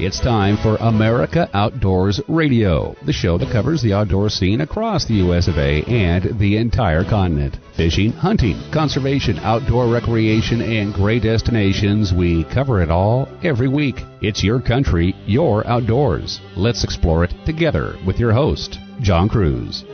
It's time for America Outdoors Radio, the show that covers the outdoor scene across the U.S. of A. and the entire continent. Fishing, hunting, conservation, outdoor recreation, and great destinations. We cover it all every week. It's your country, your outdoors. Let's explore it together with your host, John Cruz.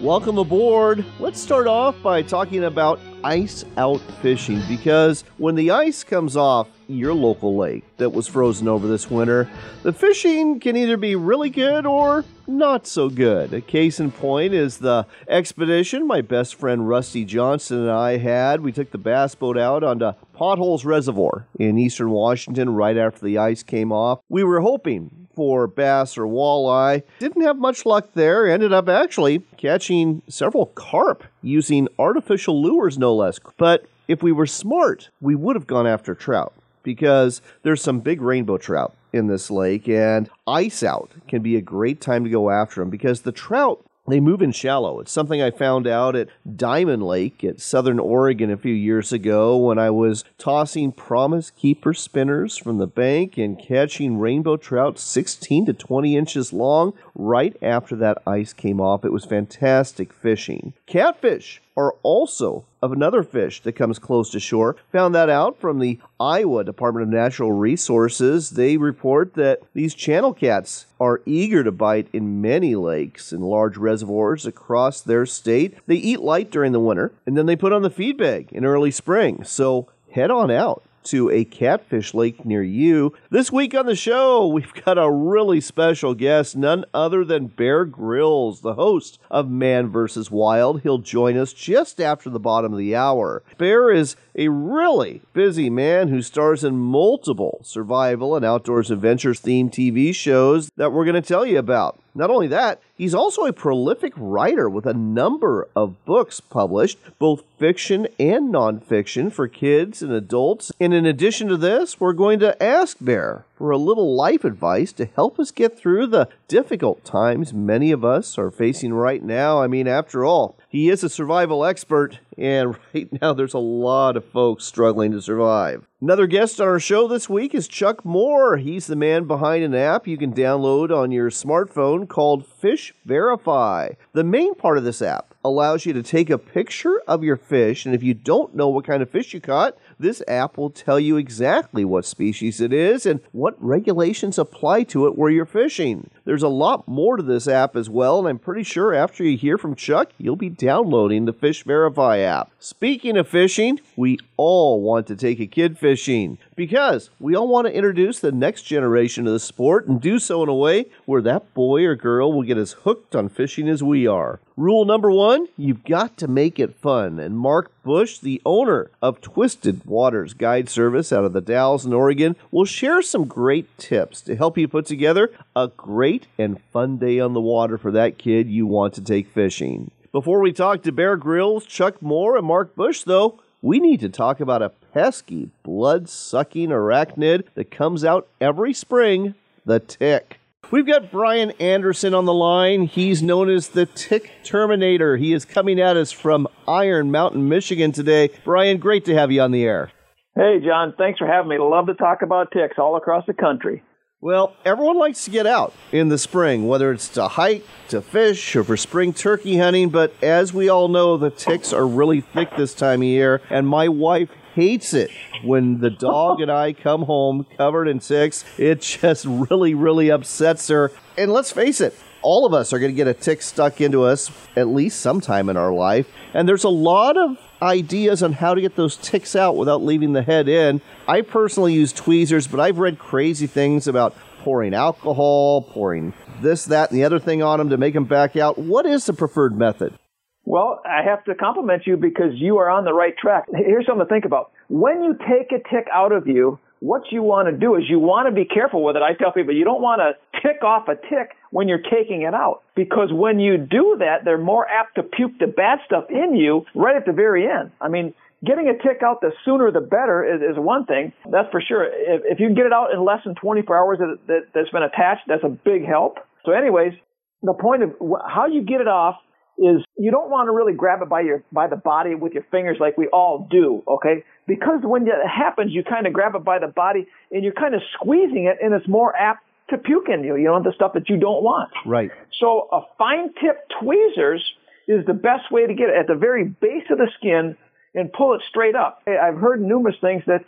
Welcome aboard. Let's start off by talking about ice out fishing, because when the ice comes off your local lake that was frozen over this winter, the fishing can either be really good or not so good. A case in point is the expedition my best friend Rusty Johnson and I had. We took the bass boat out onto Potholes Reservoir in eastern Washington right after the ice came off. We were hoping for bass or walleye. Didn't have much luck there. Ended up actually catching several carp using artificial lures, no less. But if we were smart, we would have gone after trout, because there's some big rainbow trout in this lake, and ice out can be a great time to go after them because the trout, they move in shallow. It's something I found out at Diamond Lake at Southern Oregon a few years ago when I was tossing Promise Keeper spinners from the bank and catching rainbow trout 16 to 20 inches long right after that ice came off. It was fantastic fishing. Catfish are also of another fish that comes close to shore. Found that out from the Iowa Department of Natural Resources. They report that these channel cats are eager to bite in many lakes and large reservoirs across their state. They eat light during the winter, and then they put on the feed bag in early spring. So head on out to a catfish lake near you. This week on the show, we've got a really special guest, none other than Bear Grylls, the host of Man vs. Wild. He'll join us just after the bottom of the hour. Bear is a really busy man who stars in multiple survival and outdoors adventures-themed TV shows that we're going to tell you about. Not only that, he's also a prolific writer with a number of books published, both fiction and nonfiction for kids and adults. And in addition to this, we're going to ask Bear for a little life advice to help us get through the difficult times many of us are facing right now. I mean, after all, he is a survival expert, and right now there's a lot of folks struggling to survive. Another guest on our show this week is Chuck Moore. He's the man behind an app you can download on your smartphone called Fish Verify. The main part of this app allows you to take a picture of your fish, and if you don't know what kind of fish you caught, this app will tell you exactly what species it is and what regulations apply to it where you're fishing. There's a lot more to this app as well, and I'm pretty sure after you hear from Chuck, you'll be downloading the Fish Verify app. Speaking of fishing, we all want to take a kid fishing because we all want to introduce the next generation to the sport and do so in a way where that boy or girl will get as hooked on fishing as we are. Rule number one, you've got to make it fun. And Mark Bush, the owner of Twisted Waters Guide Service out of the Dalles in Oregon, will share some great tips to help you put together a great and fun day on the water for that kid you want to take fishing. Before we talk to Bear Grylls, Chuck Moore, and Mark Bush, though, we need to talk about a pesky, blood-sucking arachnid that comes out every spring, the tick. We've got Brian Anderson on the line. He's known as the Tick Terminator. He is coming at us from Iron Mountain, Michigan today. Brian, great to have you on the air. Hey, John. Thanks for having me. Love to talk about ticks all across the country. Well, everyone likes to get out in the spring, whether it's to hike, to fish, or for spring turkey hunting. But as we all know, the ticks are really thick this time of year, and my wife hates it when the dog and I come home covered in ticks. It just really, really upsets her. And let's face it, all of us are going to get a tick stuck into us at least sometime in our life. And there's a lot of ideas on how to get those ticks out without leaving the head in. I personally use tweezers, but I've read crazy things about pouring alcohol, pouring this, that, and the other thing on them to make them back out. What is the preferred method? Well, I have to compliment you because you are on the right track. Here's something to think about. When you take a tick out of you, what you want to do is you want to be careful with it. I tell people you don't want to tick off a tick when you're taking it out, because when you do that, they're more apt to puke the bad stuff in you right at the very end. I mean, getting a tick out the sooner the better is one thing. That's for sure. If you can get it out in less than 24 hours that's been attached, that's a big help. So anyways, the point of how you get it off is you don't want to really grab it by the body with your fingers like we all do, okay? Because when that happens, you kind of grab it by the body and you're kind of squeezing it, and it's more apt to puke in you, you know, the stuff that you don't want. Right. So a fine-tipped tweezers is the best way to get it at the very base of the skin and pull it straight up. I've heard numerous things that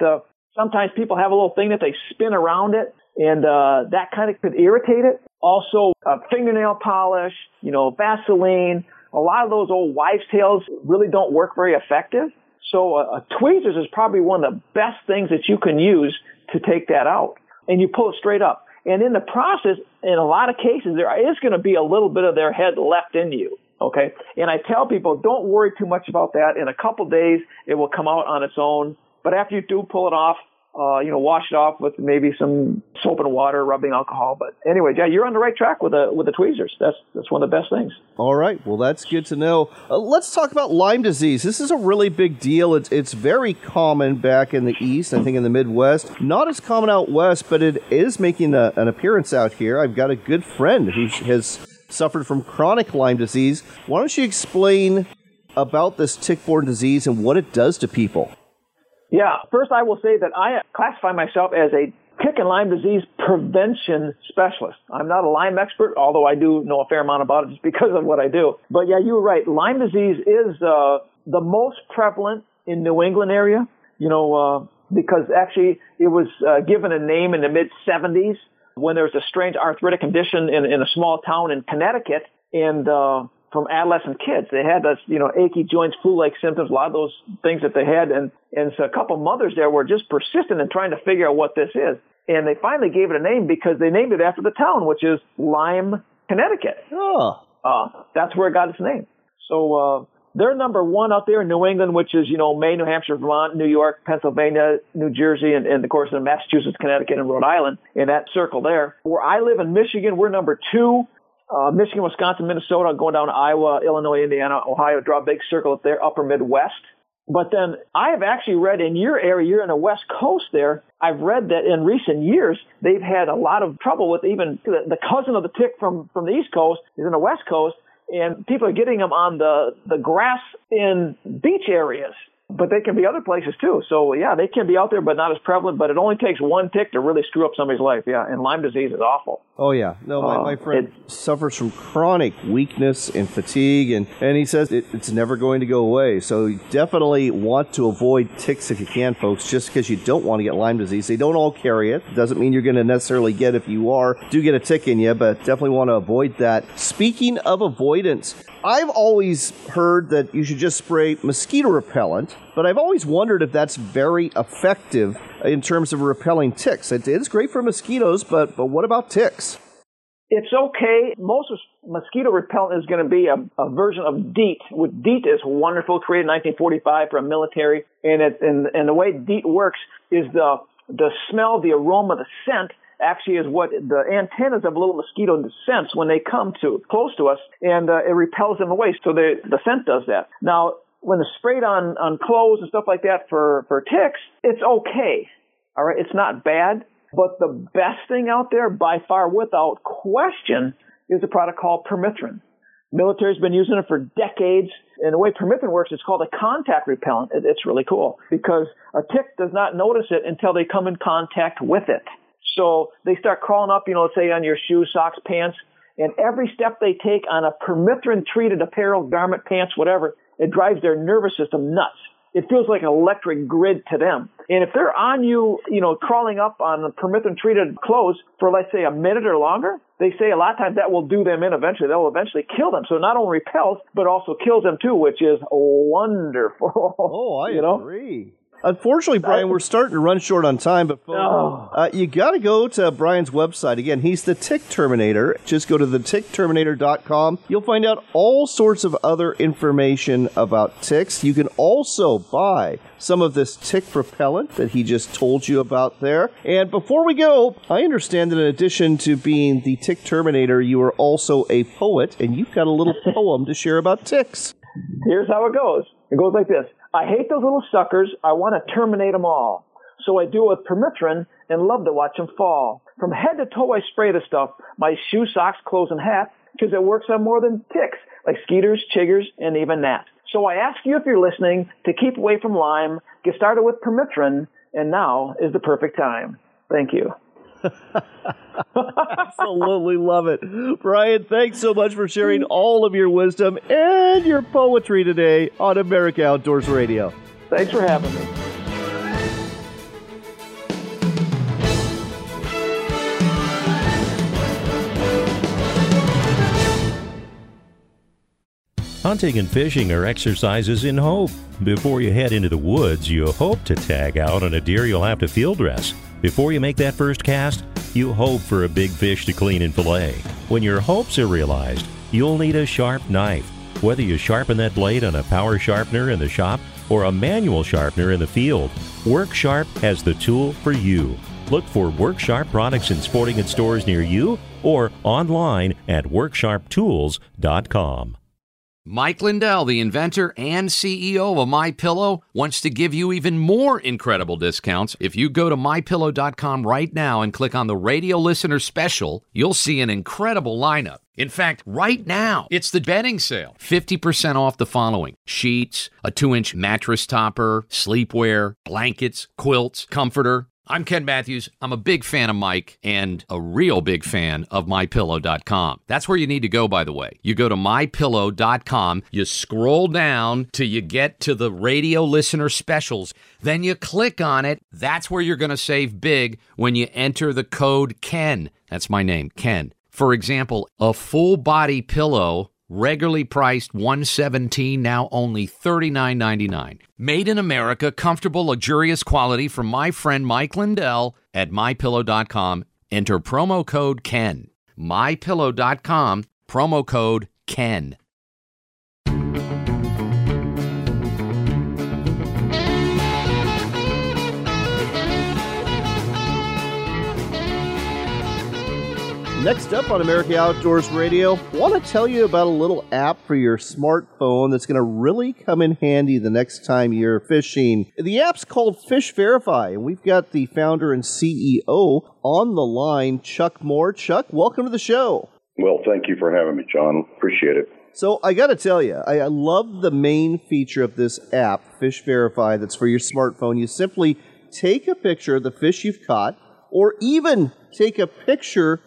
sometimes people have a little thing that they spin around it, and that kind of could irritate it. Also, fingernail polish, you know, Vaseline, a lot of those old wives' tales really don't work very effective. So a tweezers is probably one of the best things that you can use to take that out, and you pull it straight up. And in the process, in a lot of cases, there is going to be a little bit of their head left in you, okay? And I tell people, don't worry too much about that. In a couple days, it will come out on its own. But after you do pull it off, you know, wash it off with maybe some soap and water, rubbing alcohol. But anyway, yeah, you're on the right track with the tweezers. That's one of the best things. All right. Well, that's good to know. Let's talk about Lyme disease. This is a really big deal. It's very common back in the East, I think in the Midwest. Not as common out West, but it is making an appearance out here. I've got a good friend who has suffered from chronic Lyme disease. Why don't you explain about this tick-borne disease and what it does to people? Yeah, first I will say that I classify myself as a tick and Lyme disease prevention specialist. I'm not a Lyme expert, although I do know a fair amount about it just because of what I do. But yeah, you're right. Lyme disease is the most prevalent in New England area, you know, because actually it was given a name in the mid-'70s when there was a strange arthritic condition in a small town in Connecticut, and from adolescent kids. They had this, you know, achy joints, flu-like symptoms, a lot of those things that they had. And so a couple mothers there were just persistent in trying to figure out what this is. And they finally gave it a name because they named it after the town, which is Lyme, Connecticut. Oh. That's where it got its name. So they're number one out there in New England, which is, you know, Maine, New Hampshire, Vermont, New York, Pennsylvania, New Jersey, and of course, in Massachusetts, Connecticut, and Rhode Island, in that circle there. Where I live in Michigan, we're number two. Michigan, Wisconsin, Minnesota, going down to Iowa, Illinois, Indiana, Ohio, draw a big circle up there, upper Midwest. But then I have actually read in your area, you're in the West Coast there, I've read that in recent years, they've had a lot of trouble with even the cousin of the tick from the East Coast is in the West Coast, and people are getting them on the grass in beach areas. But they can be other places too. So, yeah, they can be out there, but not as prevalent. But it only takes one tick to really screw up somebody's life. Yeah, and Lyme disease is awful. Oh, yeah. No, my friend suffers from chronic weakness and fatigue, and he says it's never going to go away. So you definitely want to avoid ticks if you can, folks, just because you don't want to get Lyme disease. They don't all carry it. Doesn't mean you're going to necessarily get if you are. Do get a tick in you, but definitely want to avoid that. Speaking of avoidance, I've always heard that you should just spray mosquito repellent, but I've always wondered if that's very effective in terms of repelling ticks. It's great for mosquitoes, but what about ticks? It's okay. Most of mosquito repellent is going to be a version of DEET. DEET is wonderful, created in 1945 for a military, and the way DEET works is the smell, the aroma, the scent actually is what the antennas of a little mosquito sense when they come to close to us, and it repels them away. So the scent does that. Now, when it's sprayed on clothes and stuff like that for ticks, it's okay. All right, it's not bad. But the best thing out there, by far without question, is a product called Permethrin. Military's been using it for decades. And the way Permethrin works, it's called a contact repellent. It's really cool because a tick does not notice it until they come in contact with it. So they start crawling up, you know, let's say on your shoes, socks, pants, and every step they take on a Permethrin-treated apparel, garment, pants, whatever, it drives their nervous system nuts. It feels like an electric grid to them. And if they're on you, you know, crawling up on Permethrin-treated clothes for, let's say, a minute or longer, they say a lot of times that will do them in eventually. That will eventually kill them. So not only repels, but also kills them too, which is wonderful. Oh, I agree. Unfortunately, Brian, we're starting to run short on time, but you got to go to Brian's website. Again, he's the Tick Terminator. Just go to the tickterminator.com. You'll find out all sorts of other information about ticks. You can also buy some of this tick repellent that he just told you about there. And before we go, I understand that in addition to being the Tick Terminator, you are also a poet, and you've got a little poem to share about ticks. Here's how it goes. It goes like this. I hate those little suckers. I want to terminate them all. So I do it with Permethrin and love to watch them fall. From head to toe, I spray the stuff, my shoes, socks, clothes, and hat, because it works on more than ticks. like skeeters, chiggers, and even gnats. So I ask you, if you're listening, to keep away from Lyme, get started with Permethrin, and now is the perfect time. Thank you. Absolutely love it. Brian, thanks so much for sharing all of your wisdom and your poetry today on America Outdoors Radio. Thanks for having me. Hunting and fishing are exercises in hope. Before you head into the woods, you hope to tag out on a deer you'll have to field dress. Before you make that first cast, you hope for a big fish to clean and fillet. When your hopes are realized, you'll need a sharp knife. Whether you sharpen that blade on a power sharpener in the shop or a manual sharpener in the field, WorkSharp has the tool for you. Look for WorkSharp products in sporting goods stores near you or online at worksharptools.com. Mike Lindell, the inventor and CEO of MyPillow, wants to give you even more incredible discounts. If you go to mypillow.com right now and click on the Radio Listener Special, you'll see an incredible lineup. In fact, right now, it's the bedding sale. 50% off the following: sheets, a 2-inch mattress topper, sleepwear, blankets, quilts, comforter. I'm Ken Matthews. I'm a big fan of Mike and a real big fan of MyPillow.com. That's where you need to go, by the way. You go to MyPillow.com, you scroll down till you get to the Radio Listener Specials, then you click on it. That's where you're going to save big when you enter the code KEN. That's my name, Ken. For example, a full-body pillow, regularly priced $117, now only $39.99. Made in America, comfortable, luxurious quality from my friend Mike Lindell at MyPillow.com. Enter promo code KEN. MyPillow.com, promo code KEN. Next up on America Outdoors Radio, I want to tell you about a little app for your smartphone that's going to really come in handy the next time you're fishing. The app's called Fish Verify, and we've got the founder and CEO on the line, Chuck Moore. Chuck, welcome to the show. Well, thank you for having me, John. Appreciate it. So I got to tell you, I love the main feature of this app, Fish Verify, that's for your smartphone. You simply take a picture of the fish you've caught, or even take a picture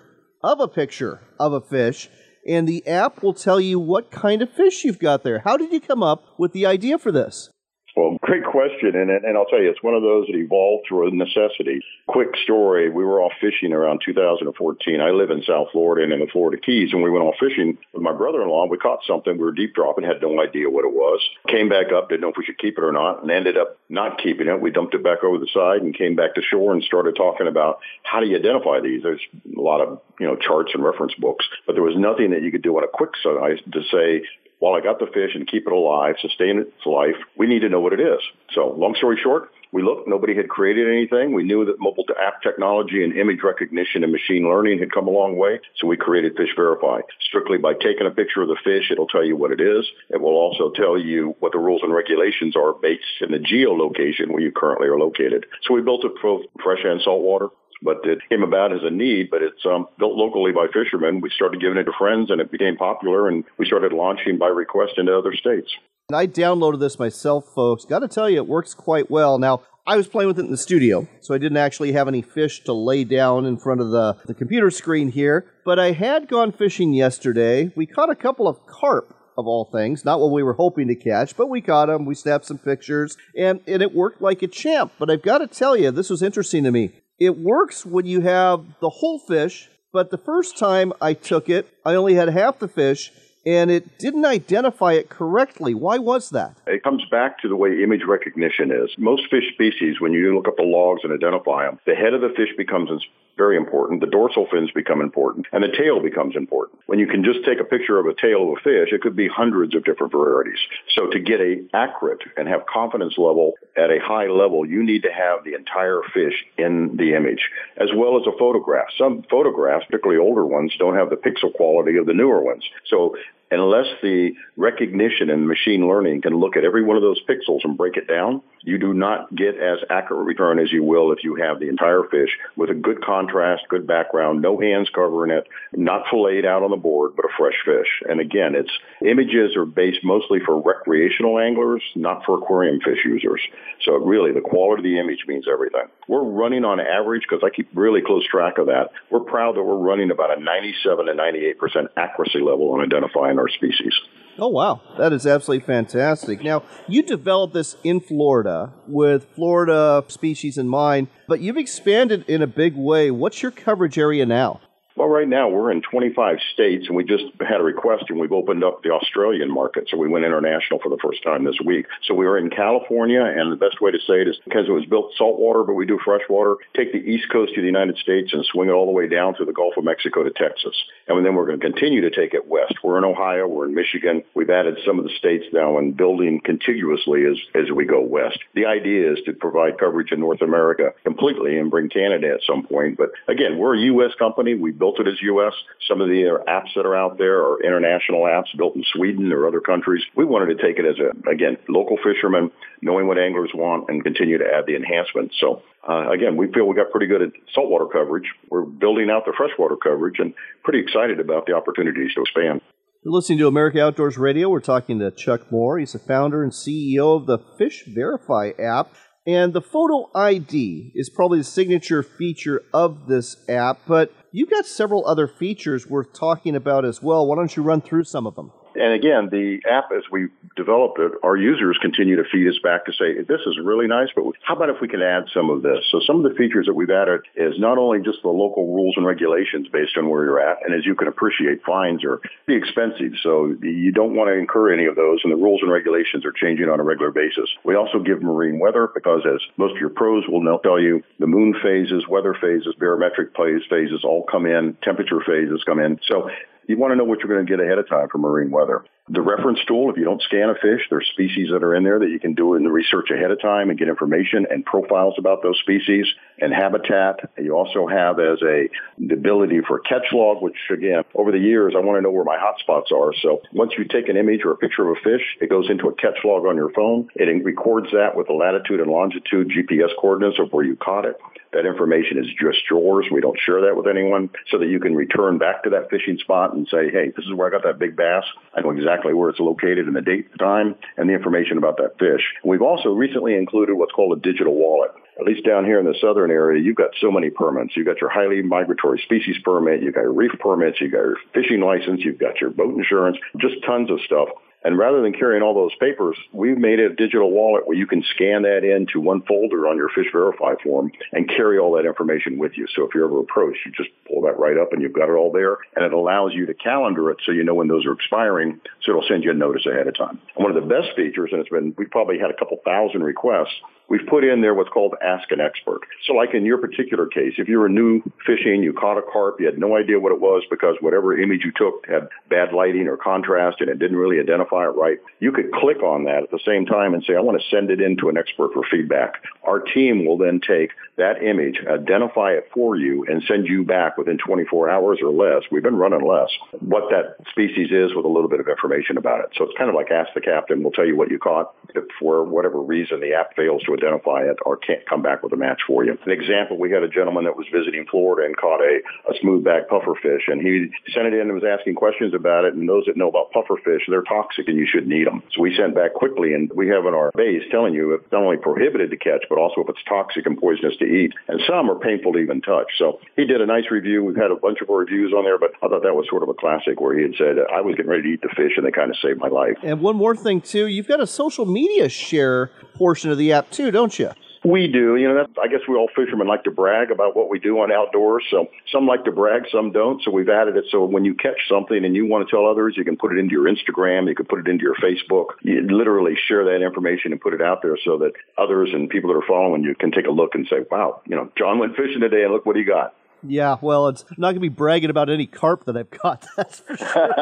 of a picture of a fish, and the app will tell you what kind of fish you've got there. How did you come up with the idea for this? Well, great question, and I'll tell you, it's one of those that evolved through necessity. Quick story, we were off fishing around 2014. I live in South Florida and in the Florida Keys, and we went off fishing with my brother-in-law. We caught something. We were deep dropping, had no idea what it was. Came back up, didn't know if we should keep it or not, and ended up not keeping it. We dumped it back over the side and came back to shore and started talking about how do you identify these. There's a lot of, you know, charts and reference books, but there was nothing that you could do on a quick size to say, while I got the fish and keep it alive, sustain its life, we need to know what it is. So long story short, we looked. Nobody had created anything. We knew that mobile app technology and image recognition and machine learning had come a long way, so we created Fish Verify. Strictly by taking a picture of the fish, it'll tell you what it is. It will also tell you what the rules and regulations are based in the geolocation where you currently are located. So we built it for fresh and saltwater. But it came about as a need, but it's built locally by fishermen. We started giving it to friends, and it became popular, and we started launching by request into other states. And I downloaded this myself, folks. Got to tell you, it works quite well. Now, I was playing with it in the studio, so I didn't actually have any fish to lay down in front of the computer screen here. But I had gone fishing yesterday. We caught a couple of carp, of all things. Not what we were hoping to catch, but we caught them. We snapped some pictures, and it worked like a champ. But I've got to tell you, this was interesting to me. It works when you have the whole fish, but the first time I took it, I only had half the fish, and it didn't identify it correctly. Why was that? It comes back to the way image recognition is. Most fish species, when you look up the logs and identify them, the head of the fish becomes very important, the dorsal fins become important, and the tail becomes important. When you can just take a picture of a tail of a fish, it could be hundreds of different varieties. So to get an accurate and have confidence level at a high level, you need to have the entire fish in the image, as well as a photograph. Some photographs, particularly older ones, don't have the pixel quality of the newer ones. So unless the recognition and machine learning can look at every one of those pixels and break it down, you do not get as accurate return as you will if you have the entire fish with a good contrast, good background, no hands covering it, not filleted out on the board, but a fresh fish. And again, its images are based mostly for recreational anglers, not for aquarium fish users. So really, the quality of the image means everything. We're running on average, because I keep really close track of that, we're proud that we're running about a 97 to 98% accuracy level on identifying our species. Oh, wow. That is absolutely fantastic. Now, you developed this in Florida with Florida species in mind, but you've expanded in a big way. What's your coverage area now? Well, right now we're in 25 states, and we just had a request, and we've opened up the Australian market, so we went international for the first time this week. So we were in California, and the best way to say it is because it was built saltwater, but we do freshwater, take the east coast of the United States and swing it all the way down through the Gulf of Mexico to Texas. And then we're going to continue to take it west. We're in Ohio, we're in Michigan. We've added some of the states now and building contiguously as we go west. The idea is to provide coverage in North America completely and bring Canada at some point. But again, we're a U.S. company. We built it as U.S. Some of the apps that are out there are international apps built in Sweden or other countries. We wanted to take it as a, again, local fishermen, knowing what anglers want, and continue to add the enhancements. So, again, we feel we got pretty good at saltwater coverage. We're building out the freshwater coverage and pretty excited about the opportunities to expand. You're listening to America Outdoors Radio. We're talking to Chuck Moore. He's the founder and CEO of the Fish Verify app. And the photo ID is probably the signature feature of this app, but you've got several other features worth talking about as well. Why don't you run through some of them? And again, the app, as we developed it, our users continue to feed us back to say, this is really nice, but how about if we can add some of this? So some of the features that we've added is not only just the local rules and regulations based on where you're at, and as you can appreciate, fines are pretty expensive, so you don't want to incur any of those, and the rules and regulations are changing on a regular basis. We also give marine weather, because as most of your pros will now tell you, the moon phases, weather phases, barometric phases all come in, temperature phases come in. So you want to know what you're going to get ahead of time for marine weather. The reference tool, if you don't scan a fish, there's species that are in there that you can do in the research ahead of time and get information and profiles about those species and habitat. You also have as the ability for catch log, which again, over the years, I want to know where my hotspots are. So once you take an image or a picture of a fish, it goes into a catch log on your phone. It records that with the latitude and longitude GPS coordinates of where you caught it. That information is just yours. We don't share that with anyone, so that you can return back to that fishing spot and say, hey, this is where I got that big bass. I know exactly where it's located and the date, the time, and the information about that fish. We've also recently included what's called a digital wallet. At least down here in the southern area, you've got so many permits. You've got your highly migratory species permit, you've got your reef permits, you've got your fishing license, you've got your boat insurance, just tons of stuff. And rather than carrying all those papers, we've made a digital wallet where you can scan that into one folder on your Fish Verify form and carry all that information with you. So if you're ever approached, you just pull that right up and you've got it all there. And it allows you to calendar it so you know when those are expiring, so it'll send you a notice ahead of time. And one of the best features, and we've probably had a couple thousand requests, we've put in there what's called Ask an Expert. So like in your particular case, if you were new fishing, you caught a carp, you had no idea what it was because whatever image you took had bad lighting or contrast and it didn't really identify it right, you could click on that at the same time and say, I want to send it in to an expert for feedback. Our team will then take that image, identify it for you, and send you back within 24 hours or less, we've been running less, what that species is with a little bit of information about it. So it's kind of like Ask the Captain, we'll tell you what you caught. If for whatever reason the app fails to identify it or can't come back with a match for you. An example, we had a gentleman that was visiting Florida and caught a smoothback pufferfish, and he sent it in and was asking questions about it, and those that know about pufferfish, they're toxic and you shouldn't eat them. So we sent back quickly, and we have in our base telling you it's not only prohibited to catch, but also if it's toxic and poisonous to eat, and some are painful to even touch. So he did a nice review. We've had a bunch of reviews on there, but I thought that was sort of a classic where he had said, I was getting ready to eat the fish, and they kind of saved my life. And one more thing, too, you've got a social media share portion of the app, too, don't you? We do. You know, I guess we all fishermen like to brag about what we do on outdoors. So some like to brag, some don't. So we've added it. So when you catch something and you want to tell others, you can put it into your Instagram. You can put it into your Facebook. You literally share that information and put it out there so that others and people that are following you can take a look and say, wow, you know, John went fishing today and look what he got. Yeah, well, it's not going to be bragging about any carp that I've caught, that's for sure.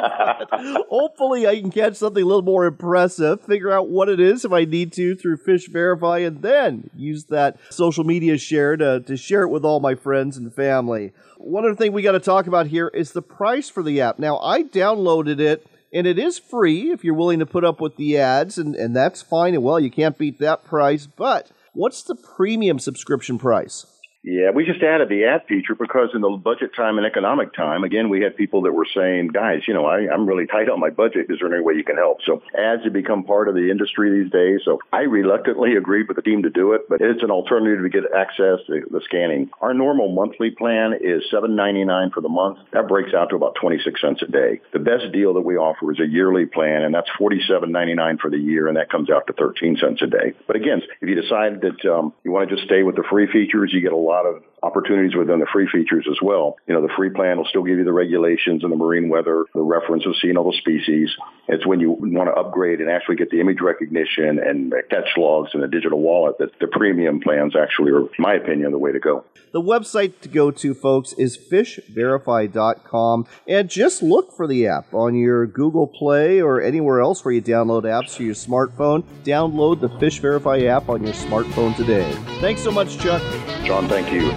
Hopefully I can catch something a little more impressive, figure out what it is if I need to through Fish Verify, and then use that social media share to share it with all my friends and family. One other thing we got to talk about here is the price for the app. Now, I downloaded it, and it is free if you're willing to put up with the ads, and that's fine. And well, you can't beat that price, but what's the premium subscription price? Yeah, we just added the ad feature because in the budget time and economic time, again, we had people that were saying, guys, you know, I'm really tight on my budget. Is there any way you can help? So ads have become part of the industry these days. So I reluctantly agreed with the team to do it, but it's an alternative to get access to the scanning. Our normal monthly plan is $7.99 for the month. That breaks out to about 26 cents a day. The best deal that we offer is a yearly plan, and that's $47.99 for the year, and that comes out to 13 cents a day. But again, if you decide that you want to just stay with the free features, you get a lot of opportunities within the free features as well. You know, the free plan will still give you the regulations and the marine weather, the reference of seeing all the species. It's when you want to upgrade and actually get the image recognition and catch logs and a digital wallet that the premium plans actually are, in my opinion, the way to go. The website to go to, folks, is fishverify.com. And just look for the app on your Google Play or anywhere else where you download apps for your smartphone. Download the Fish Verify app on your smartphone today. Thanks so much, Chuck. John, thank you.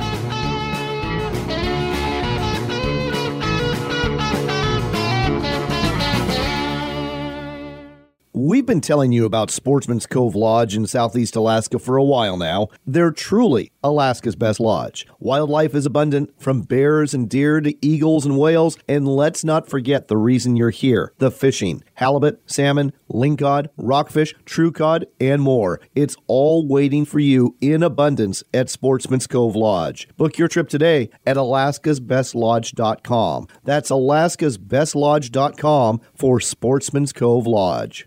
We've been telling you about Sportsman's Cove Lodge in Southeast Alaska for a while now. They're truly Alaska's best lodge. Wildlife is abundant, from bears and deer to eagles and whales. And let's not forget the reason you're here, the fishing. Halibut, salmon, lingcod, rockfish, true cod, and more. It's all waiting for you in abundance at Sportsman's Cove Lodge. Book your trip today at AlaskasBestLodge.com. That's AlaskasBestLodge.com for Sportsman's Cove Lodge.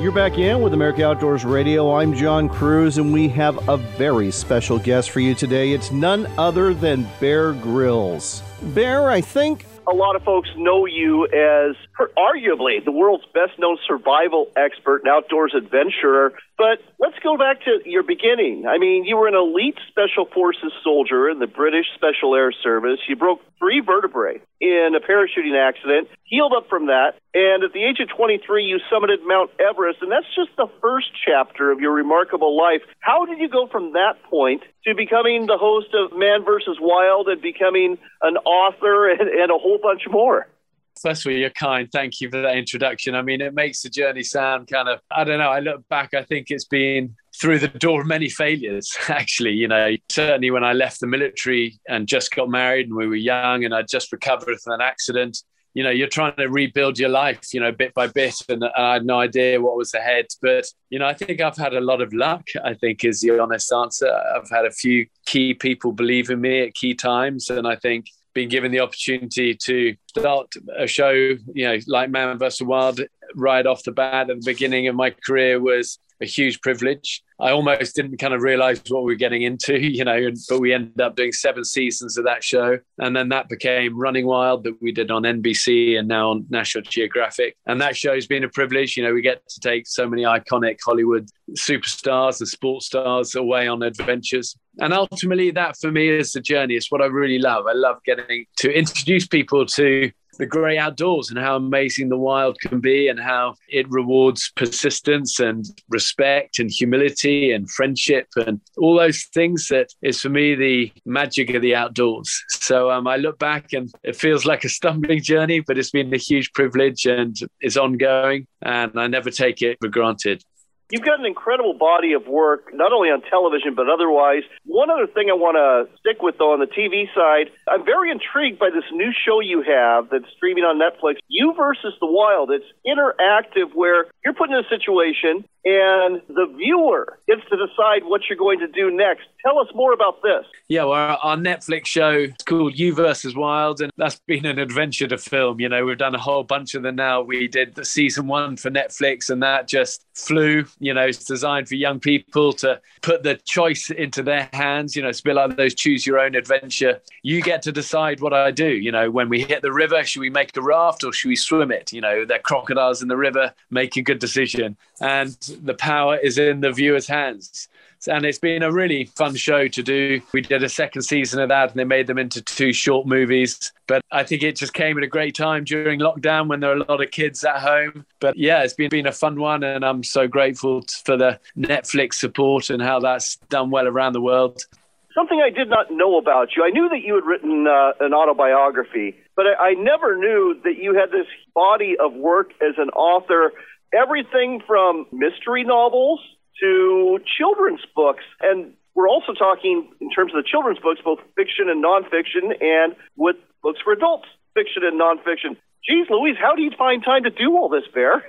You're back in with America Outdoors Radio. I'm John Cruz, and we have a very special guest for you today. It's none other than Bear Grylls. Bear, I think a lot of folks know you as arguably the world's best-known survival expert and outdoors adventurer. But let's go back to your beginning. I mean, you were an elite Special Forces soldier in the British Special Air Service. You broke 3 vertebrae in a parachuting accident, healed up from that, and at the age of 23, you summited Mount Everest, and that's just the first chapter of your remarkable life. How did you go from that point to becoming the host of Man vs. Wild and becoming an author and a whole bunch more? First of all, you're kind. Thank you for that introduction. I mean, it makes the journey sound kind of, I don't know, I look back, I think it's been through the door of many failures, actually. You know, certainly when I left the military and just got married and we were young and I just recovered from an accident, you know, you're trying to rebuild your life, you know, bit by bit. And I had no idea what was ahead. But, you know, I think I've had a lot of luck, I think, is the honest answer. I've had a few key people believe in me at key times. And I think been given the opportunity to start a show, you know, like Man vs. Wild right off the bat at the beginning of my career was a huge privilege. I almost didn't kind of realize what we were getting into, you know, but we ended up doing 7 seasons of that show. And then that became Running Wild that we did on NBC and now on National Geographic. And that show has been a privilege. You know, we get to take so many iconic Hollywood superstars and sports stars away on adventures. And ultimately that for me is the journey. It's what I really love. I love getting to introduce people to the great outdoors and how amazing the wild can be and how it rewards persistence and respect and humility and friendship and all those things that is for me the magic of the outdoors. So I look back and it feels like a stumbling journey, but it's been a huge privilege and it's ongoing and I never take it for granted. You've got an incredible body of work, not only on television, but otherwise. One other thing I want to stick with, though, on the TV side, I'm very intrigued by this new show you have that's streaming on Netflix, You Versus the Wild. It's interactive, where you're put in a situation and the viewer gets to decide what you're going to do next. Tell us more about this. Yeah, well, our Netflix show is called You Versus Wild, and that's been an adventure to film. You know, we've done a whole bunch of them now. We did the season one for Netflix, and that just flew. You know, it's designed for young people to put the choice into their hands. You know, it's a bit like those choose your own adventure. You get to decide what I do. You know, when we hit the river, should we make a raft or should we swim it? You know, there are crocodiles in the river. Make a good decision. And the power is in the viewer's hands. And it's been a really fun show to do. We did a second season of that, and they made them into two short movies. But I think it just came at a great time during lockdown when there are a lot of kids at home. But yeah, it's been a fun one, and I'm so grateful for the Netflix support and how that's done well around the world. Something I did not know about you. I knew that you had written an autobiography, but I never knew that you had this body of work as an author, everything from mystery novels to children's books. And we're also talking in terms of the children's books, both fiction and nonfiction, and with books for adults, fiction and nonfiction. Geez Louise, how do you find time to do all this, Bear?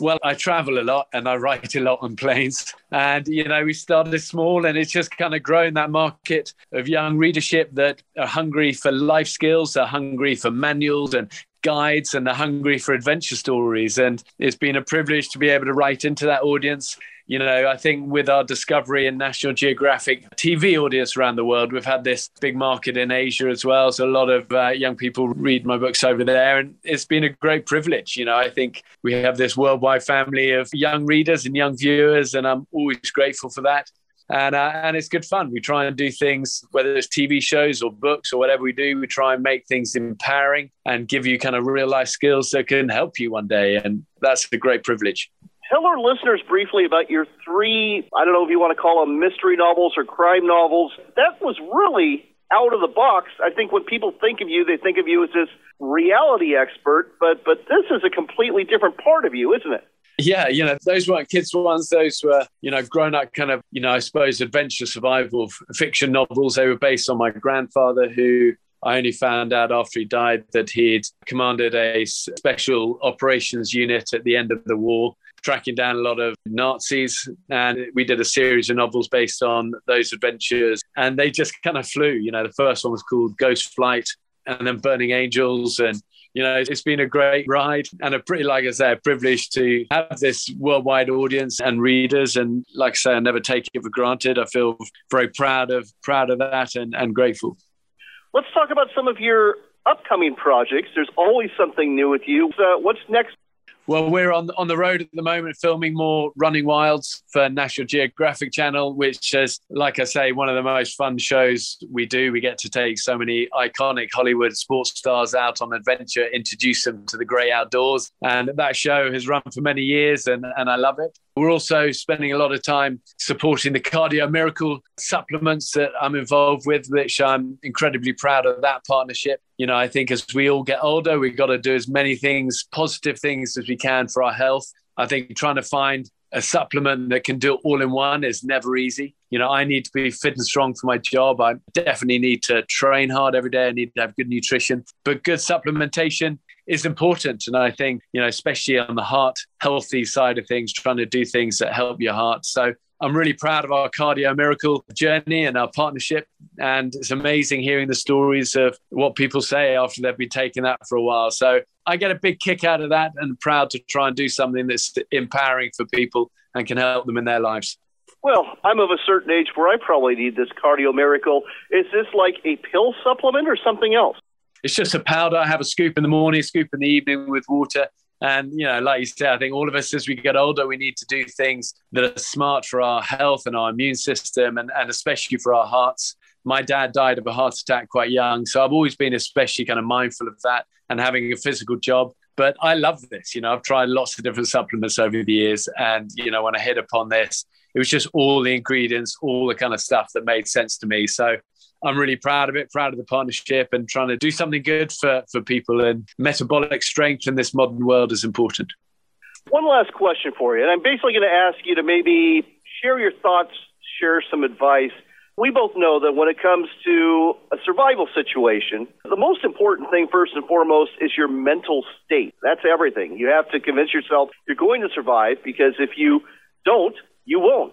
Well, I travel a lot and I write a lot on planes. And, you know, we started small, and it's just kind of grown that market of young readership that are hungry for life skills, are hungry for manuals and guides, and are hungry for adventure stories. And it's been a privilege to be able to write into that audience. You know, I think with our Discovery and National Geographic TV audience around the world, we've had this big market in Asia as well. So a lot of young people read my books over there, and it's been a great privilege. You know, I think we have this worldwide family of young readers and young viewers, and I'm always grateful for that. And it's good fun. We try and do things, whether it's TV shows or books or whatever we do, we try and make things empowering and give you kind of real life skills that can help you one day. And that's a great privilege. Tell our listeners briefly about your three, I don't know if you want to call them mystery novels or crime novels. That was really out of the box. I think when people think of you, they think of you as this reality expert, but this is a completely different part of you, isn't it? Yeah, you know, those weren't kids' ones. Those were, you know, grown-up kind of, you know, I suppose adventure survival fiction novels. They were based on my grandfather, who I only found out after he died that he'd commanded a special operations unit at the end of the war, tracking down a lot of Nazis. And we did a series of novels based on those adventures, and they just kind of flew. You know, the first one was called Ghost Flight, and then Burning Angels. And, you know, it's been a great ride and a pretty, like I say, a privilege to have this worldwide audience and readers. And like I say, I never take it for granted. I feel very proud of that and grateful. Let's talk about some of your upcoming projects. There's always something new with you. So what's next? Well, we're on the road at the moment filming more Running Wilds for National Geographic Channel, which is, like I say, one of the most fun shows we do. We get to take so many iconic Hollywood sports stars out on adventure, introduce them to the great outdoors. And that show has run for many years, and I love it. We're also spending a lot of time supporting the Cardio Miracle supplements that I'm involved with, which I'm incredibly proud of that partnership. You know, I think as we all get older, we've got to do as many things, positive things as we can for our health. I think trying to find a supplement that can do it all in one is never easy. You know, I need to be fit and strong for my job. I definitely need to train hard every day. I need to have good nutrition, but good supplementation is important. And I think, you know, especially on the heart healthy side of things, trying to do things that help your heart. So I'm really proud of our Cardio Miracle journey and our partnership. And it's amazing hearing the stories of what people say after they've been taking that for a while. So I get a big kick out of that, and proud to try and do something that's empowering for people and can help them in their lives. Well, I'm of a certain age where I probably need this Cardio Miracle. Is this like a pill supplement or something else? It's just a powder. I have a scoop in the morning, a scoop in the evening with water. And, you know, like you said, I think all of us, as we get older, we need to do things that are smart for our health and our immune system, and especially for our hearts. My dad died of a heart attack quite young, so I've always been especially kind of mindful of that and having a physical job. But I love this. You know, I've tried lots of different supplements over the years. And, you know, when I hit upon this, it was just all the ingredients, all the kind of stuff that made sense to me. So I'm really proud of it, proud of the partnership, and trying to do something good for people. And metabolic strength in this modern world is important. One last question for you, and I'm basically going to ask you to maybe share your thoughts, share some advice. We both know that when it comes to a survival situation, the most important thing, first and foremost, is your mental state. That's everything. You have to convince yourself you're going to survive, because if you don't, you won't.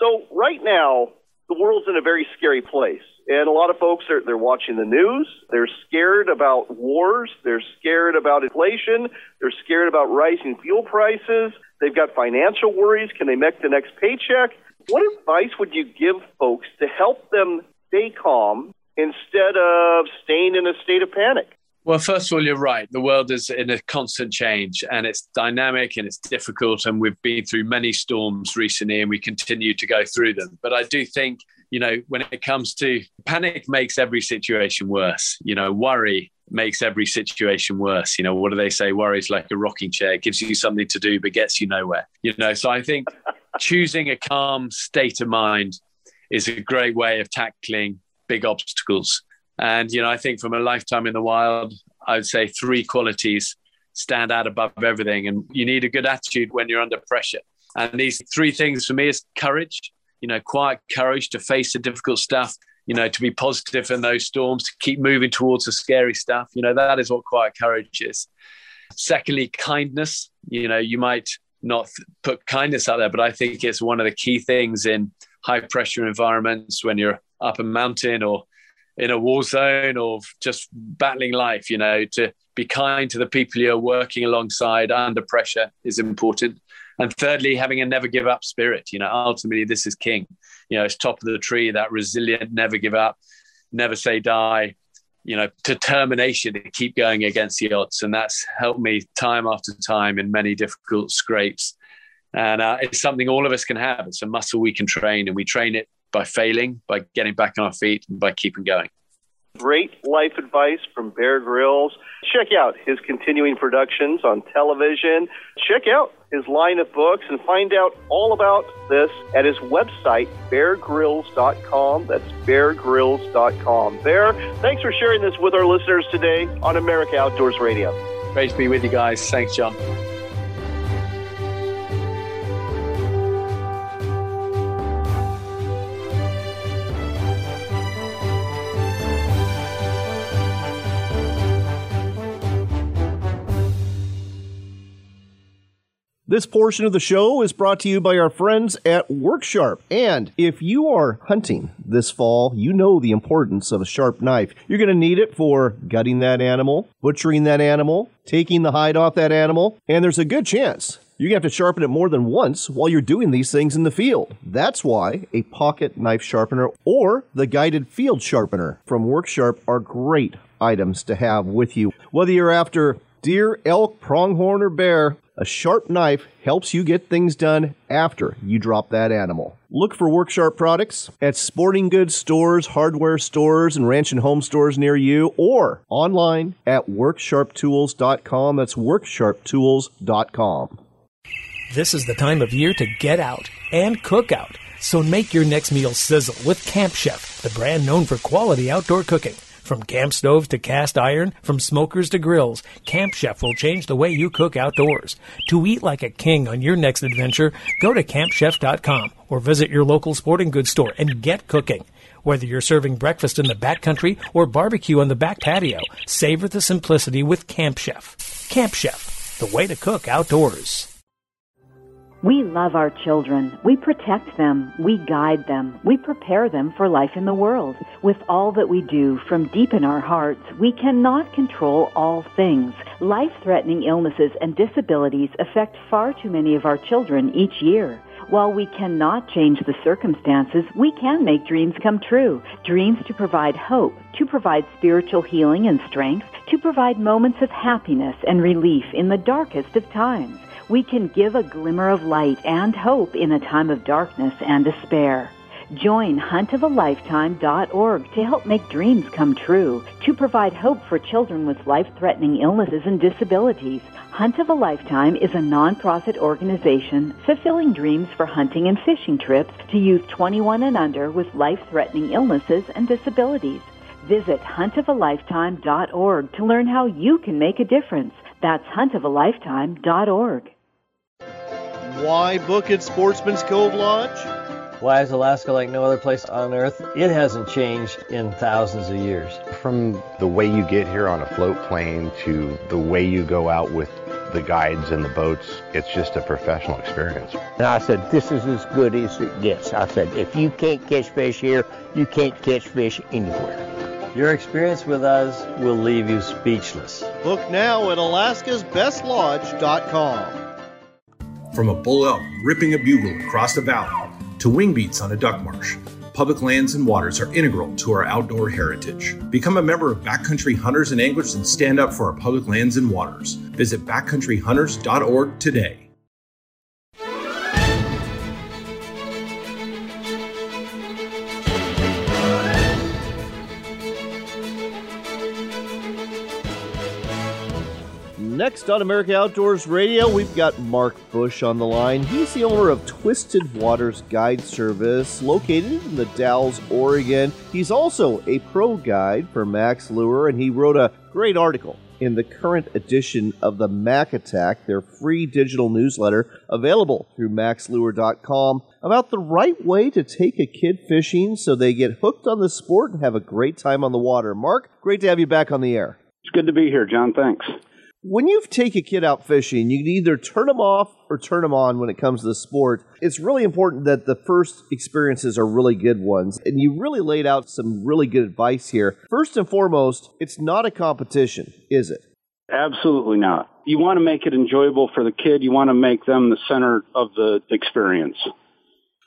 So right now, the world's in a very scary place. And a lot of folks, they're watching the news. They're scared about wars. They're scared about inflation. They're scared about rising fuel prices. They've got financial worries. Can they make the next paycheck? What advice would you give folks to help them stay calm instead of staying in a state of panic? Well, first of all, you're right. The world is in a constant change, and it's dynamic and it's difficult. And we've been through many storms recently, and we continue to go through them. But I do think, you know, when it comes to panic, makes every situation worse. You know, worry makes every situation worse. You know, what do they say? Worry is like a rocking chair. It gives you something to do, but gets you nowhere. You know, so I think choosing a calm state of mind is a great way of tackling big obstacles. And, you know, I think from a lifetime in the wild, I would say three qualities stand out above everything. And you need a good attitude when you're under pressure. And these three things for me is courage, you know, quiet courage to face the difficult stuff, you know, to be positive in those storms, to keep moving towards the scary stuff. You know, that is what quiet courage is. Secondly, kindness. You know, you might not put kindness out there, but I think it's one of the key things in high pressure environments when you're up a mountain or in a war zone or just battling life, you know, to be kind to the people you're working alongside under pressure is important. And thirdly, having a never give up spirit. You know, ultimately, this is king. You know, it's top of the tree, that resilient, never give up, never say die, you know, determination to keep going against the odds. And that's helped me time after time in many difficult scrapes. And it's something all of us can have. It's a muscle we can train, and we train it by failing, by getting back on our feet, and by keeping going. Great life advice from Bear Grylls. Check out his continuing productions on television. Check out his line of books and find out all about this at his website, BearGrylls.com. That's BearGrylls.com. Bear, thanks for sharing this with our listeners today on America Outdoors Radio. Great to be with you guys. Thanks, John. This portion of the show is brought to you by our friends at WorkSharp. And if you are hunting this fall, you know the importance of a sharp knife. You're going to need it for gutting that animal, butchering that animal, taking the hide off that animal, and there's a good chance you're going to have to sharpen it more than once while you're doing these things in the field. That's why a pocket knife sharpener or the guided field sharpener from WorkSharp are great items to have with you. Whether you're after deer, elk, pronghorn, or bear, a sharp knife helps you get things done after you drop that animal. Look for WorkSharp products at sporting goods stores, hardware stores, and ranch and home stores near you, or online at worksharptools.com. That's worksharptools.com. This is the time of year to get out and cook out. So make your next meal sizzle with Camp Chef, the brand known for quality outdoor cooking. From camp stoves to cast iron, from smokers to grills, Camp Chef will change the way you cook outdoors. To eat like a king on your next adventure, go to campchef.com or visit your local sporting goods store and get cooking. Whether you're serving breakfast in the backcountry or barbecue on the back patio, savor the simplicity with Camp Chef. Camp Chef, the way to cook outdoors. We love our children. We protect them. We guide them. We prepare them for life in the world. With all that we do, from deep in our hearts, we cannot control all things. Life-threatening illnesses and disabilities affect far too many of our children each year. While we cannot change the circumstances, we can make dreams come true. Dreams to provide hope, to provide spiritual healing and strength, to provide moments of happiness and relief in the darkest of times. We can give a glimmer of light and hope in a time of darkness and despair. Join huntofalifetime.org to help make dreams come true, to provide hope for children with life-threatening illnesses and disabilities. Hunt of a Lifetime is a nonprofit organization fulfilling dreams for hunting and fishing trips to youth 21 and under with life-threatening illnesses and disabilities. Visit huntofalifetime.org to learn how you can make a difference. That's huntofalifetime.org. Why book at Sportsman's Cove Lodge? Why is Alaska like no other place on Earth? It hasn't changed in thousands of years. From the way you get here on a float plane to the way you go out with the guides and the boats, it's just a professional experience. And I said, this is as good as it gets. I said, if you can't catch fish here, you can't catch fish anywhere. Your experience with us will leave you speechless. Book now at AlaskasBestLodge.com. From a bull elk ripping a bugle across the valley to wing beats on a duck marsh, public lands and waters are integral to our outdoor heritage. Become a member of Backcountry Hunters and Anglers and stand up for our public lands and waters. Visit backcountryhunters.org today. Next on America Outdoors Radio, we've got Mark Bush on the line. He's the owner of Twisted Waters Guide Service, located in the Dalles, Oregon. He's also a pro guide for Max Lure, and he wrote a great article in the current edition of the Mac Attack, their free digital newsletter, available through maxlure.com, about the right way to take a kid fishing so they get hooked on the sport and have a great time on the water. Mark, great to have you back on the air. It's good to be here, John. Thanks. When you take a kid out fishing, you can either turn them off or turn them on when it comes to the sport. It's really important that the first experiences are really good ones, and you really laid out some really good advice here. First and foremost, it's not a competition, is it? Absolutely not. You want to make it enjoyable for the kid. You want to make them the center of the experience.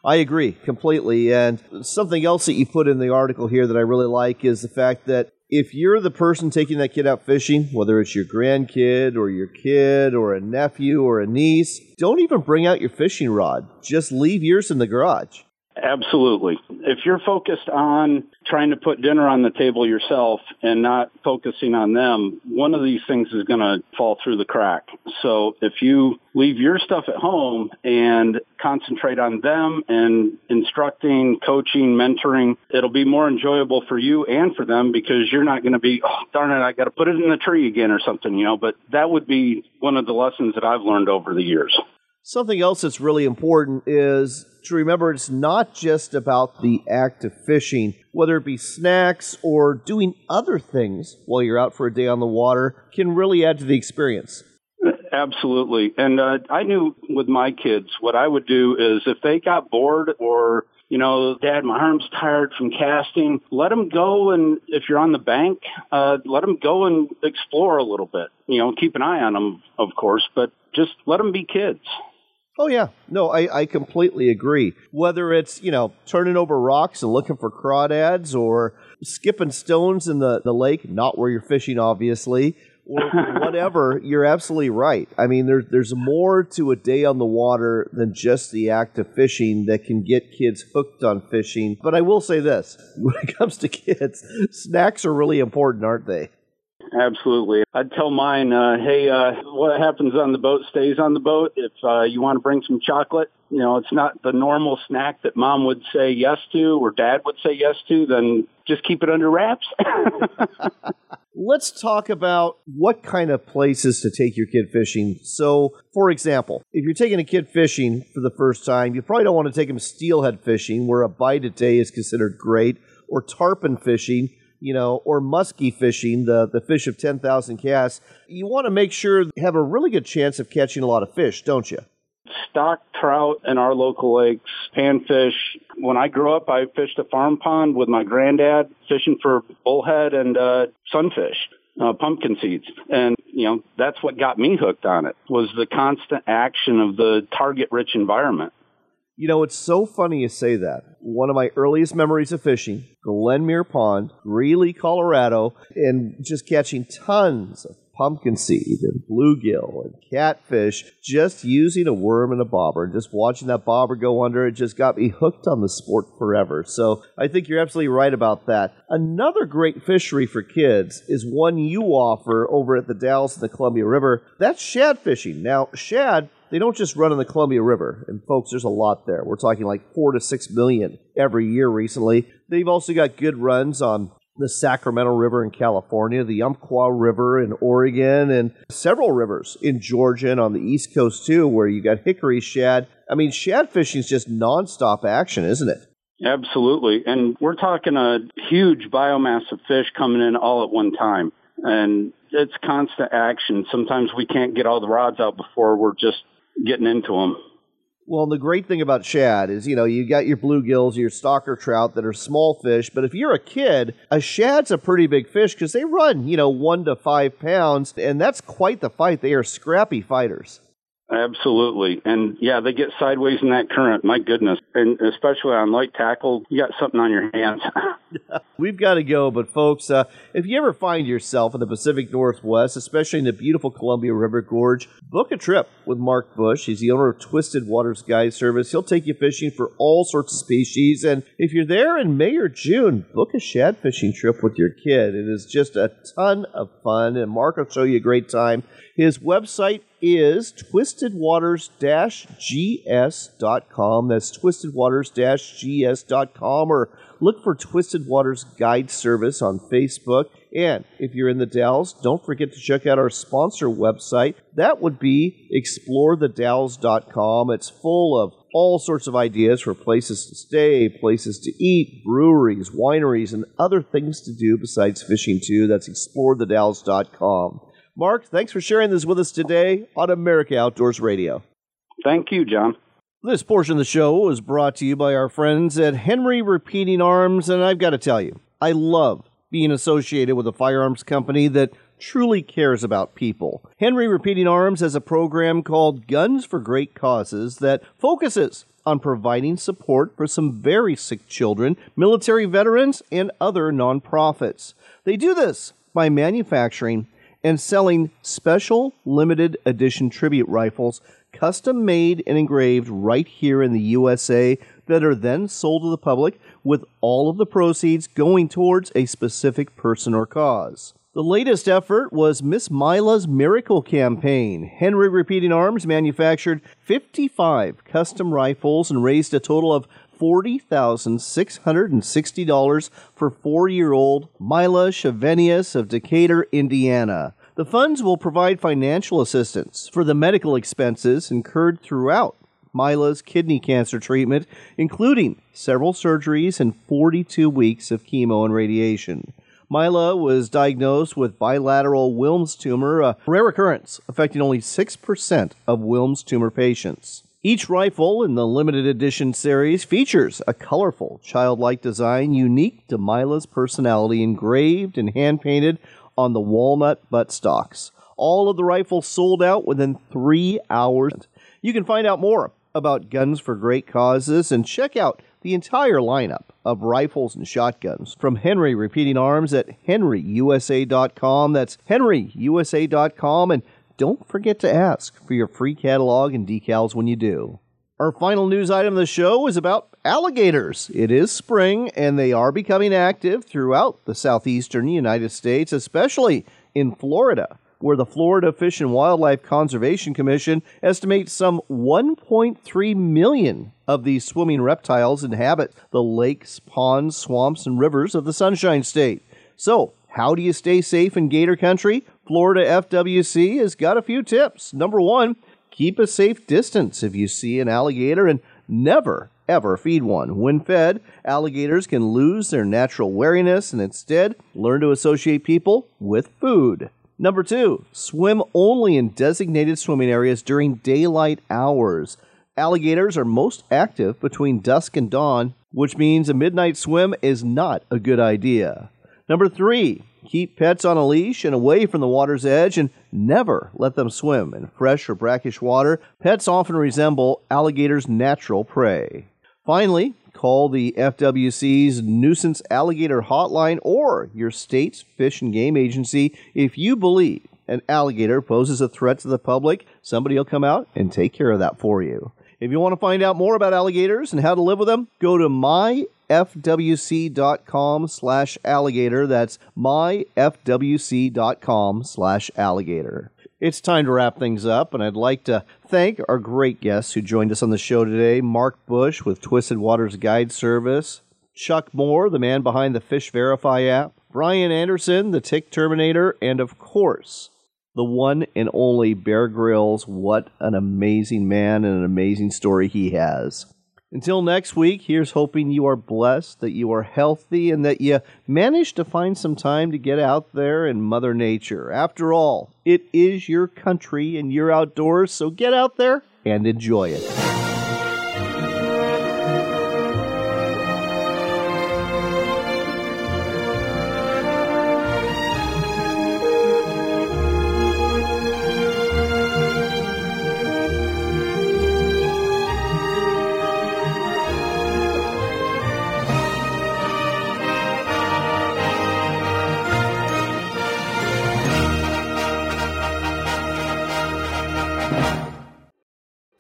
I agree completely, and something else that you put in the article here that I really like is the fact that if you're the person taking that kid out fishing, whether it's your grandkid or your kid or a nephew or a niece, don't even bring out your fishing rod. Just leave yours in the garage. Absolutely. If you're focused on trying to put dinner on the table yourself and not focusing on them, one of these things is going to fall through the crack. So if you leave your stuff at home and concentrate on them and instructing, coaching, mentoring, it'll be more enjoyable for you and for them because you're not going to be, oh, darn it, I got to put it in the tree again or something, you know. But that would be one of the lessons that I've learned over the years. Something else that's really important is to remember it's not just about the act of fishing, whether it be snacks or doing other things while you're out for a day on the water can really add to the experience. Absolutely. And I knew with my kids, what I would do is if they got bored or, you know, Dad, my arm's tired from casting, let them go. And if you're on the bank, let them go and explore a little bit, you know, keep an eye on them, of course, but just let them be kids. Oh, yeah. No, I completely agree. Whether it's, you know, turning over rocks and looking for crawdads or skipping stones in the lake, not where you're fishing, obviously, or whatever, you're absolutely right. I mean, there's more to a day on the water than just the act of fishing that can get kids hooked on fishing. But I will say this, when it comes to kids, snacks are really important, aren't they? Absolutely. I'd tell mine, hey, what happens on the boat stays on the boat. If you want to bring some chocolate, you know, it's not the normal snack that Mom would say yes to or Dad would say yes to, then just keep it under wraps. Let's talk about what kind of places to take your kid fishing. So, for example, if you're taking a kid fishing for the first time, you probably don't want to take them steelhead fishing, where a bite a day is considered great, or tarpon fishing, you know, or musky fishing, the fish of 10,000 casts. You want to make sure you have a really good chance of catching a lot of fish, don't you? Stock trout in our local lakes, panfish. When I grew up, I fished a farm pond with my granddad, fishing for bullhead and sunfish, pumpkin seeds. And, you know, that's what got me hooked on it, was the constant action of the target-rich environment. You know, it's so funny you say that. One of my earliest memories of fishing, Glenmere Pond, Greeley, Colorado, and just catching tons of pumpkin seed and bluegill and catfish, just using a worm and a bobber. Just watching that bobber go under, it just got me hooked on the sport forever. So I think you're absolutely right about that. Another great fishery for kids is one you offer over at the Dalles and the Columbia River. That's shad fishing. Now, shad, they don't just run in the Columbia River. And folks, there's a lot there. We're talking like 4 to 6 million every year recently. They've also got good runs on the Sacramento River in California, the Umpqua River in Oregon, and several rivers in Georgia and on the East Coast, too, where you got hickory shad. I mean, shad fishing is just nonstop action, isn't it? Absolutely. And we're talking a huge biomass of fish coming in all at one time. And it's constant action. Sometimes we can't get all the rods out before we're just getting into them. Well, the great thing about shad is, you know, you got your bluegills, your stalker trout that are small fish. But if you're a kid, a shad's a pretty big fish because they run, 1 to 5 pounds. And that's quite the fight. They are scrappy fighters. Absolutely. And yeah, they get sideways in that current. My goodness. And especially on light tackle, you got something on your hands. We've got to go. But folks, if you ever find yourself in the Pacific Northwest, especially in the beautiful Columbia River Gorge, book a trip with Mark Bush. He's the owner of Twisted Waters Guide Service. He'll take you fishing for all sorts of species. And if you're there in May or June, book a shad fishing trip with your kid. It is just a ton of fun. And Mark will show you a great time. His website is twistedwaters-gs.com. That's twistedwaters-gs.com, or look for Twisted Waters Guide Service on Facebook. And if you're in the Dalles, don't forget to check out our sponsor website. That would be ExploreTheDalles.com. It's full of all sorts of ideas for places to stay, places to eat, breweries, wineries, and other things to do besides fishing, too. That's ExploreTheDalles.com. Mark, thanks for sharing this with us today on America Outdoors Radio. Thank you, John. This portion of the show is brought to you by our friends at Henry Repeating Arms, and I've got to tell you, I love being associated with a firearms company that truly cares about people. Henry Repeating Arms has a program called Guns for Great Causes that focuses on providing support for some very sick children, military veterans, and other nonprofits. They do this by manufacturing and selling special limited edition tribute rifles, custom made and engraved right here in the USA, that are then sold to the public, with all of the proceeds going towards a specific person or cause. The latest effort was Miss Mila's Miracle campaign. Henry Repeating Arms manufactured 55 custom rifles and raised a total of $40,660 for 4-year-old Mila Chevenius of Decatur, Indiana. The funds will provide financial assistance for the medical expenses incurred throughout Mila's kidney cancer treatment, including several surgeries and 42 weeks of chemo and radiation. Mila was diagnosed with bilateral Wilms tumor, a rare occurrence affecting only 6% of Wilms tumor patients. Each rifle in the limited edition series features a colorful, childlike design unique to Mila's personality, engraved and hand-painted on the walnut buttstocks. All of the rifles sold out within 3 hours. You can find out more about Guns for Great Causes and check out the entire lineup of rifles and shotguns from Henry Repeating Arms at HenryUSA.com. That's HenryUSA.com, and don't forget to ask for your free catalog and decals when you do. Our final news item of the show is about alligators. It is spring, and they are becoming active throughout the southeastern United States, especially in Florida, where the Florida Fish and Wildlife Conservation Commission estimates some 1.3 million of these swimming reptiles inhabit the lakes, ponds, swamps, and rivers of the Sunshine State. So, how do you stay safe in gator country? Florida FWC has got a few tips. Number one, keep a safe distance if you see an alligator, and never, ever feed one. When fed, alligators can lose their natural wariness and instead learn to associate people with food. Number two, swim only in designated swimming areas during daylight hours. Alligators are most active between dusk and dawn, which means a midnight swim is not a good idea. Number three, keep pets on a leash and away from the water's edge, and never let them swim in fresh or brackish water. Pets often resemble alligators' natural prey. Finally, call the FWC's Nuisance Alligator Hotline or your state's Fish and Game Agency if you believe an alligator poses a threat to the public. Somebody will come out and take care of that for you. If you want to find out more about alligators and how to live with them, go to myfwc.com/alligator. That's myfwc.com/alligator. It's time to wrap things up, and I'd like to thank our great guests who joined us on the show today. Mark Bush with Twisted Waters Guide Service, Chuck Moore, the man behind the Fish Verify app, Brian Anderson, the Tick Terminator, and of course, the one and only Bear Grylls. What an amazing man and an amazing story he has. Until next week, here's hoping you are blessed, that you are healthy, and that you manage to find some time to get out there in Mother Nature. After all, it is your country and you're outdoors, so get out there and enjoy it.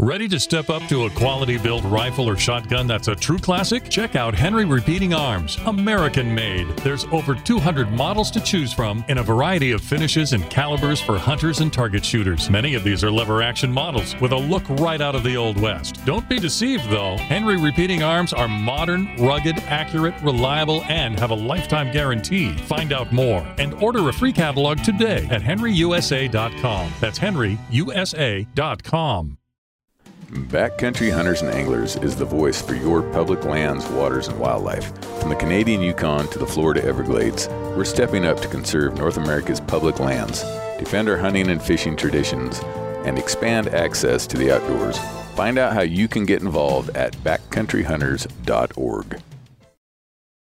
Ready to step up to a quality-built rifle or shotgun that's a true classic? Check out Henry Repeating Arms, American-made. There's over 200 models to choose from in a variety of finishes and calibers for hunters and target shooters. Many of these are lever-action models with a look right out of the Old West. Don't be deceived, though. Henry Repeating Arms are modern, rugged, accurate, reliable, and have a lifetime guarantee. Find out more and order a free catalog today at HenryUSA.com. That's HenryUSA.com. Backcountry Hunters and Anglers is the voice for your public lands, waters, and wildlife. From the Canadian Yukon to the Florida Everglades, we're stepping up to conserve North America's public lands, defend our hunting and fishing traditions, and expand access to the outdoors. Find out how you can get involved at backcountryhunters.org.